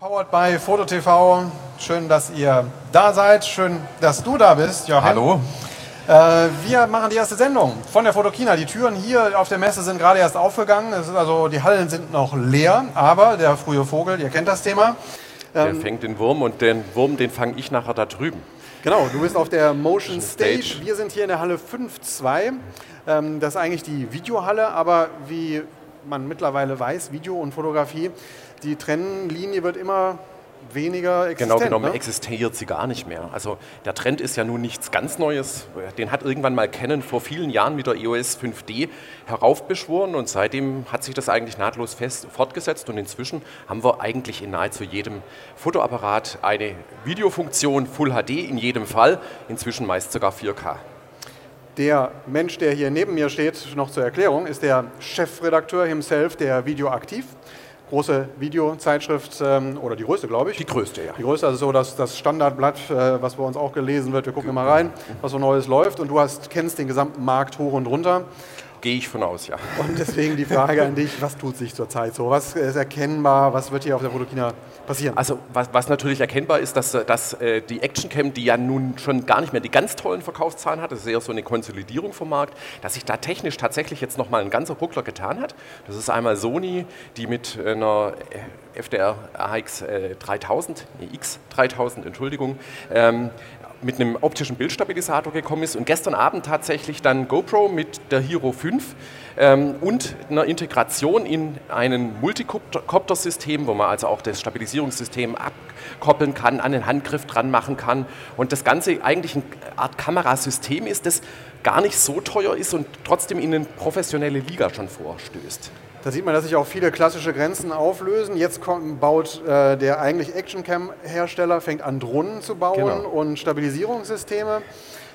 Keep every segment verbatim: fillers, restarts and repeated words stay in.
Powered by FotoTV. Schön, dass ihr da seid. Schön, dass du da bist, Jochen. Hallo. Äh, wir machen die erste Sendung von der Fotokina. Die Türen hier auf der Messe sind gerade erst aufgegangen. Es ist also, die Hallen sind noch leer, aber der frühe Vogel, ihr kennt das Thema. Ähm, der fängt den Wurm und den Wurm, den fange ich nachher da drüben. Genau, du bist auf der Motion Stage. Wir sind hier in der Halle fünf Punkt zwei. Ähm, das ist eigentlich die Videohalle, aber wie man mittlerweile weiß, Video und Fotografie, die Trennlinie wird immer weniger existent. Genau genommen, ne? Existiert sie gar nicht mehr. Also der Trend ist ja nun nichts ganz Neues. Den hat irgendwann mal Canon vor vielen Jahren mit der E O S fünf D heraufbeschworen und seitdem hat sich das eigentlich nahtlos fest fortgesetzt und inzwischen haben wir eigentlich in nahezu jedem Fotoapparat eine Videofunktion, Full H D in jedem Fall, inzwischen meist sogar vier K. Der Mensch, der hier neben mir steht, noch zur Erklärung, ist der Chefredakteur himself der Videoaktiv. Große Videozeitschrift, ähm, oder die größte, glaube ich. Die größte, ja. Die größte, also so das, das Standardblatt, äh, was bei uns auch gelesen wird. Wir gucken immer rein, was so Neues läuft. Und du hast, kennst den gesamten Markt hoch und runter. Gehe ich von aus, ja. Und deswegen die Frage an dich, was tut sich zurzeit so? Was ist erkennbar? Was wird hier auf der Fotokina passieren? Also was, was natürlich erkennbar ist, dass, dass äh, die Actioncam, die ja nun schon gar nicht mehr die ganz tollen Verkaufszahlen hat, das ist eher so eine Konsolidierung vom Markt, dass sich da technisch tatsächlich jetzt nochmal ein ganzer Ruckler getan hat. Das ist einmal Sony, die mit einer F D R A X dreitausend, nee, X dreitausend, Entschuldigung, ähm, mit einem optischen Bildstabilisator gekommen ist und gestern Abend tatsächlich dann GoPro mit der Hero fünf ähm, und einer Integration in einen Multicopter-System, wo man also auch das Stabilisierungssystem abkoppeln kann, an den Handgriff dran machen kann und das Ganze eigentlich eine Art Kamerasystem ist, das gar nicht so teuer ist und trotzdem in eine professionelle Liga schon vorstößt. Da sieht man, dass sich auch viele klassische Grenzen auflösen. Jetzt kommt, baut äh, der eigentlich Actioncam-Hersteller, fängt an Drohnen zu bauen, genau, und Stabilisierungssysteme.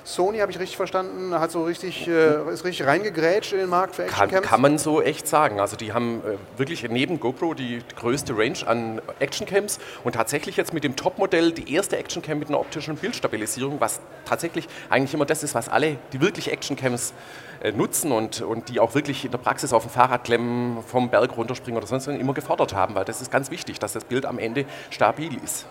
Sony, habe ich richtig verstanden, hat so richtig, äh, ist richtig reingegrätscht in den Markt für Actioncams? Kann, kann man so echt sagen. Also die haben äh, wirklich neben GoPro die größte Range an Actioncams und tatsächlich jetzt mit dem Topmodell die erste Actioncam mit einer optischen Bildstabilisierung, was tatsächlich eigentlich immer das ist, was alle, die wirklich Actioncams äh, nutzen und, und die auch wirklich in der Praxis auf dem Fahrrad klemmen, vom Berg runterspringen oder sonst was immer gefordert haben, weil das ist ganz wichtig, dass das Bild am Ende stabil ist.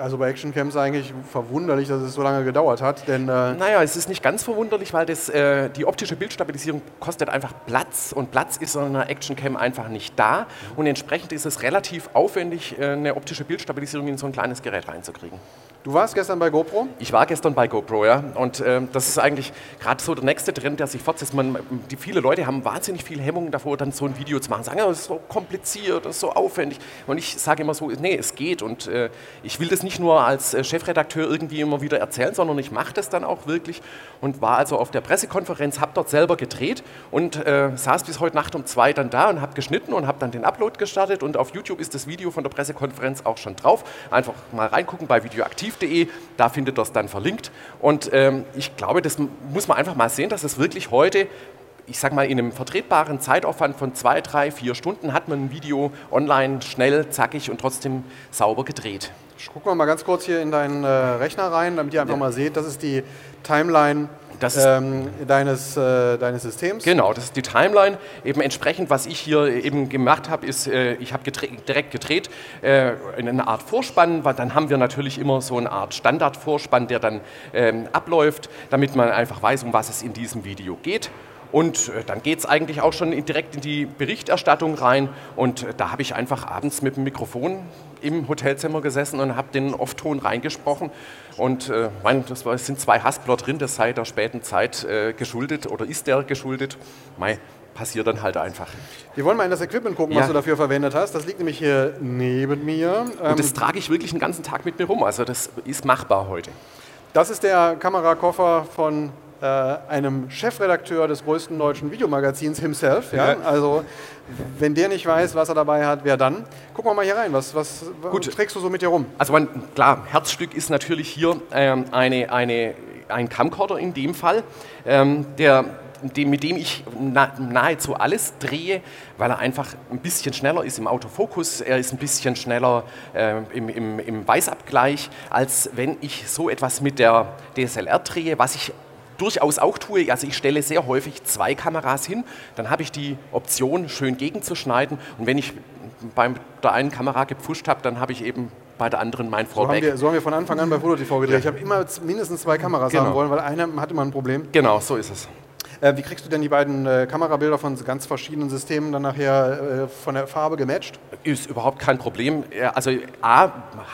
Also bei Actioncams eigentlich verwunderlich, dass es so lange gedauert hat, denn... Äh naja, es ist nicht ganz verwunderlich, weil das, äh, die optische Bildstabilisierung kostet einfach Platz und Platz ist in einer Actioncam einfach nicht da und entsprechend ist es relativ aufwendig, äh, eine optische Bildstabilisierung in so ein kleines Gerät reinzukriegen. Du warst gestern bei GoPro? Ich war gestern bei GoPro, ja. Und äh, das ist eigentlich gerade so der nächste Trend, der sich fortsetzt. Man, die, viele Leute haben wahnsinnig viel Hemmungen davor, dann so ein Video zu machen. Sagen, ja, das ist so kompliziert, das ist so aufwendig. Und ich sage immer so, nee, es geht. Und äh, ich will das nicht nur als äh, Chefredakteur irgendwie immer wieder erzählen, sondern ich mache das dann auch wirklich. Und war also auf der Pressekonferenz, habe dort selber gedreht und äh, saß bis heute Nacht um zwei dann da und habe geschnitten und habe dann den Upload gestartet. Und auf YouTube ist das Video von der Pressekonferenz auch schon drauf. Einfach mal reingucken bei Videoaktiv. Da findet das dann verlinkt und ähm, ich glaube, das muss man einfach mal sehen, dass es wirklich heute, ich sag mal, in einem vertretbaren Zeitaufwand von zwei, drei, vier Stunden hat man ein Video online, schnell, zackig und trotzdem sauber gedreht. Gucken wir mal ganz kurz hier in deinen äh, Rechner rein, damit ihr einfach ja. mal seht, das ist die Timeline das ist ähm, deines, äh, deines Systems. Genau, das ist die Timeline. Eben entsprechend, was ich hier eben gemacht habe, ist, äh, ich habe gedre direkt gedreht äh, in einer Art Vorspann, weil dann haben wir natürlich immer so eine Art Standardvorspann, der dann ähm, abläuft, damit man einfach weiß, um was es in diesem Video geht. Und dann geht es eigentlich auch schon direkt in die Berichterstattung rein und da habe ich einfach abends mit dem Mikrofon im Hotelzimmer gesessen und habe den Off-Ton reingesprochen und äh, mein, das war, es sind zwei Haspler drin, das sei der späten Zeit äh, geschuldet oder ist der geschuldet. Mei. Passiert dann halt einfach. Wir wollen mal in das Equipment gucken, ja. was du dafür verwendet hast. Das liegt nämlich hier neben mir. Ähm und das trage ich wirklich den ganzen Tag mit mir rum, also das ist machbar heute. Das ist der Kamerakoffer von... Äh, einem Chefredakteur des größten deutschen Videomagazins himself. Ja? Ja. Also wenn der nicht weiß, was er dabei hat, wer dann? Gucken wir mal hier rein. Was, was, Gut. was trägst du so mit dir rum? Also man, klar, Herzstück ist natürlich hier ähm, eine, eine, ein Camcorder in dem Fall, ähm, der mit dem ich nahezu alles drehe, weil er einfach ein bisschen schneller ist im Autofokus, er ist ein bisschen schneller äh, im, im, im Weißabgleich, als wenn ich so etwas mit der D S L R drehe, was ich durchaus auch tue, also ich stelle sehr häufig zwei Kameras hin, dann habe ich die Option, schön gegenzuschneiden und wenn ich bei der einen Kamera gepfuscht habe, dann habe ich eben bei der anderen mein Vorback. So, so haben wir von Anfang an bei FotoTV gedreht. Ja. Ich habe immer mindestens zwei Kameras genau. haben wollen, weil einer hatte immer ein Problem. Genau, so ist es. Äh, wie kriegst du denn die beiden äh, Kamerabilder von ganz verschiedenen Systemen dann nachher äh, von der Farbe gematcht? Ist überhaupt kein Problem. Also A,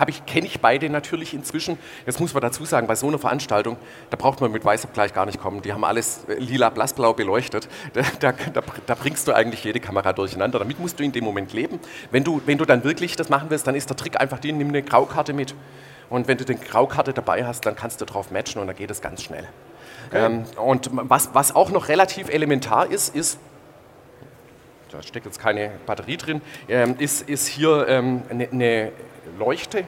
ich, kenne ich beide natürlich inzwischen. Jetzt muss man dazu sagen, bei so einer Veranstaltung, da braucht man mit Weißabgleich gar nicht kommen. Die haben alles lila, blassblau beleuchtet. Da, da, da, da bringst du eigentlich jede Kamera durcheinander. Damit musst du in dem Moment leben. Wenn du, wenn du dann wirklich das machen willst, dann ist der Trick einfach, die, nimm eine Graukarte mit. Und wenn du die Graukarte dabei hast, dann kannst du drauf matchen und dann geht es ganz schnell. Okay. Ähm, und was, was auch noch relativ elementar ist, ist, da steckt jetzt keine Batterie drin, ähm, ist, ist hier ähm, eine, eine Leuchte,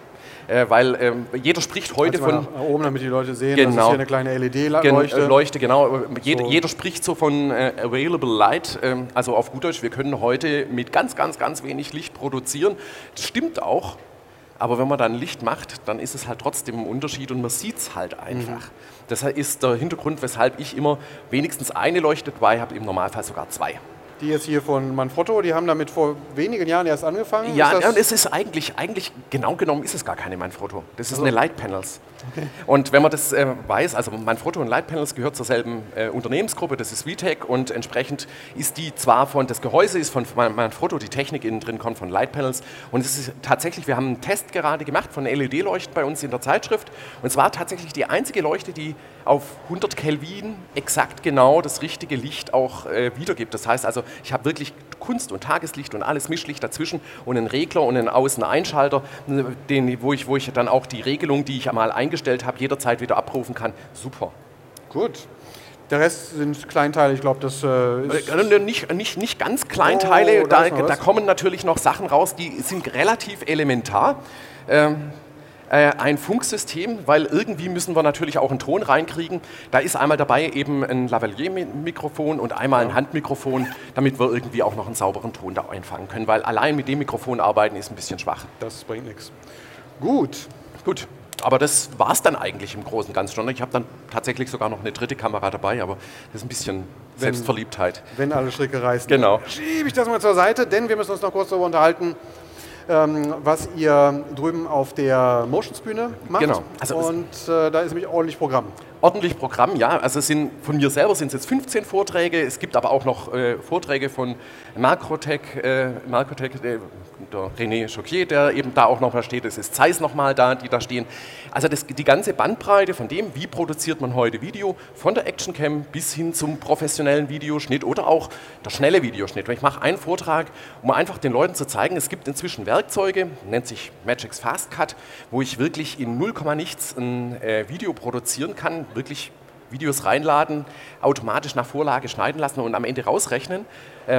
äh, weil ähm, jeder spricht heute also von... oben, damit die Leute sehen, genau, das ist hier eine kleine L E D-Leuchte. Gen, Leuchte, genau. Jed, so. Jeder spricht so von äh, Available Light, äh, also auf gut Deutsch, wir können heute mit ganz, ganz, ganz wenig Licht produzieren. Das stimmt auch. Aber wenn man dann Licht macht, dann ist es halt trotzdem ein Unterschied und man sieht es halt einfach. Mhm. Das ist der Hintergrund, weshalb ich immer wenigstens eine Leuchte dabei habe, im Normalfall sogar zwei. Die jetzt hier von Manfrotto, die haben damit vor wenigen Jahren erst angefangen? Ja, ist das ja, es ist eigentlich, eigentlich, genau genommen ist es gar keine Manfrotto. Das ist also eine Light Panels. Okay. Und wenn man das äh, weiß, also Manfrotto und Light Panels gehört zur selben äh, Unternehmensgruppe, das ist V-Tech und entsprechend ist die zwar von, das Gehäuse ist von Manfrotto, die Technik innen drin kommt von Light Panels und es ist tatsächlich, wir haben einen Test gerade gemacht von L E D-Leuchten bei uns in der Zeitschrift und es war tatsächlich die einzige Leuchte, die auf hundert Kelvin exakt genau das richtige Licht auch äh, wiedergibt. Das heißt also, ich habe wirklich Kunst- und Tageslicht und alles Mischlicht dazwischen und einen Regler und einen Außen-Einschalter, den, wo, ich, wo ich dann auch die Regelung, die ich mal eingestellt habe, jederzeit wieder abrufen kann. Super. Gut. Der Rest sind Kleinteile, ich glaube, das äh, ist... Äh, nicht, nicht, nicht ganz Kleinteile, oh, da, da, da kommen natürlich noch Sachen raus, die sind relativ elementar. Ähm, ein Funksystem, weil irgendwie müssen wir natürlich auch einen Ton reinkriegen. Da ist einmal dabei eben ein Lavalier-Mikrofon und einmal ein Handmikrofon, damit wir irgendwie auch noch einen sauberen Ton da einfangen können, weil allein mit dem Mikrofon arbeiten ist ein bisschen schwach. Das bringt nichts. Gut. Gut. Aber das war es dann eigentlich im Großen und Ganzen. Ich habe dann tatsächlich sogar noch eine dritte Kamera dabei, aber das ist ein bisschen wenn, Selbstverliebtheit. Wenn alle Stricke reißen. Genau. Schiebe ich das mal zur Seite, denn wir müssen uns noch kurz darüber unterhalten, was ihr drüben auf der Motionsbühne macht. Genau. Also und äh, da ist nämlich ordentlich Programm. Ordentlich Programm, ja. Also es sind, von mir selber sind es jetzt fünfzehn Vorträge. Es gibt aber auch noch äh, Vorträge von Macrotec, äh, Macrotec äh, der René Chocquier, der eben da auch nochmal steht. Es ist Zeiss nochmal da, die da stehen. Also das, die ganze Bandbreite von dem, wie produziert man heute Video, von der Actioncam bis hin zum professionellen Videoschnitt oder auch der schnelle Videoschnitt. Ich mache einen Vortrag, um einfach den Leuten zu zeigen, es gibt inzwischen Werkzeuge, nennt sich Magix Fast Cut, wo ich wirklich in null Komma nichts ein äh, Video produzieren kann, wirklich Videos reinladen, automatisch nach Vorlage schneiden lassen und am Ende rausrechnen.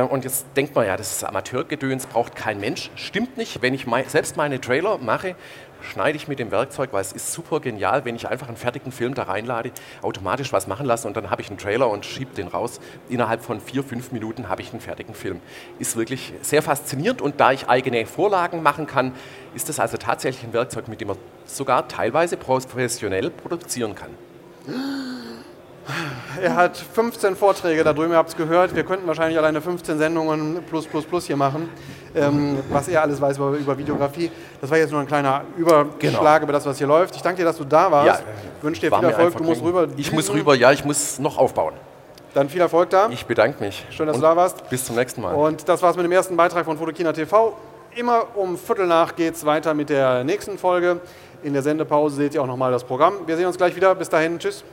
Und jetzt denkt man ja, das ist Amateurgedöns, braucht kein Mensch. Stimmt nicht, wenn ich mein, selbst meine Trailer mache, schneide ich mit dem Werkzeug, weil es ist super genial, wenn ich einfach einen fertigen Film da reinlade, automatisch was machen lasse und dann habe ich einen Trailer und schiebe den raus. Innerhalb von vier, fünf Minuten habe ich einen fertigen Film. Ist wirklich sehr faszinierend und da ich eigene Vorlagen machen kann, ist das also tatsächlich ein Werkzeug, mit dem man sogar teilweise professionell produzieren kann. Er hat fünfzehn Vorträge da drüben, ihr habt es gehört. Wir könnten wahrscheinlich alleine fünfzehn Sendungen plus plus plus hier machen, ähm, was er alles weiß über, über Videografie. Das war jetzt nur ein kleiner Überschlag genau. über das, was hier läuft. Ich danke dir, dass du da warst. Ja, ich wünsche dir war viel Erfolg. Du musst rüber. Ich muss rüber, ja, ich muss noch aufbauen. Dann viel Erfolg da. Ich bedanke mich. Schön, dass Und du da warst. Bis zum nächsten Mal. Und das war's mit dem ersten Beitrag von Fotokina T V. Immer um Viertel nach geht's weiter mit der nächsten Folge. In der Sendepause seht ihr auch nochmal das Programm. Wir sehen uns gleich wieder. Bis dahin. Tschüss.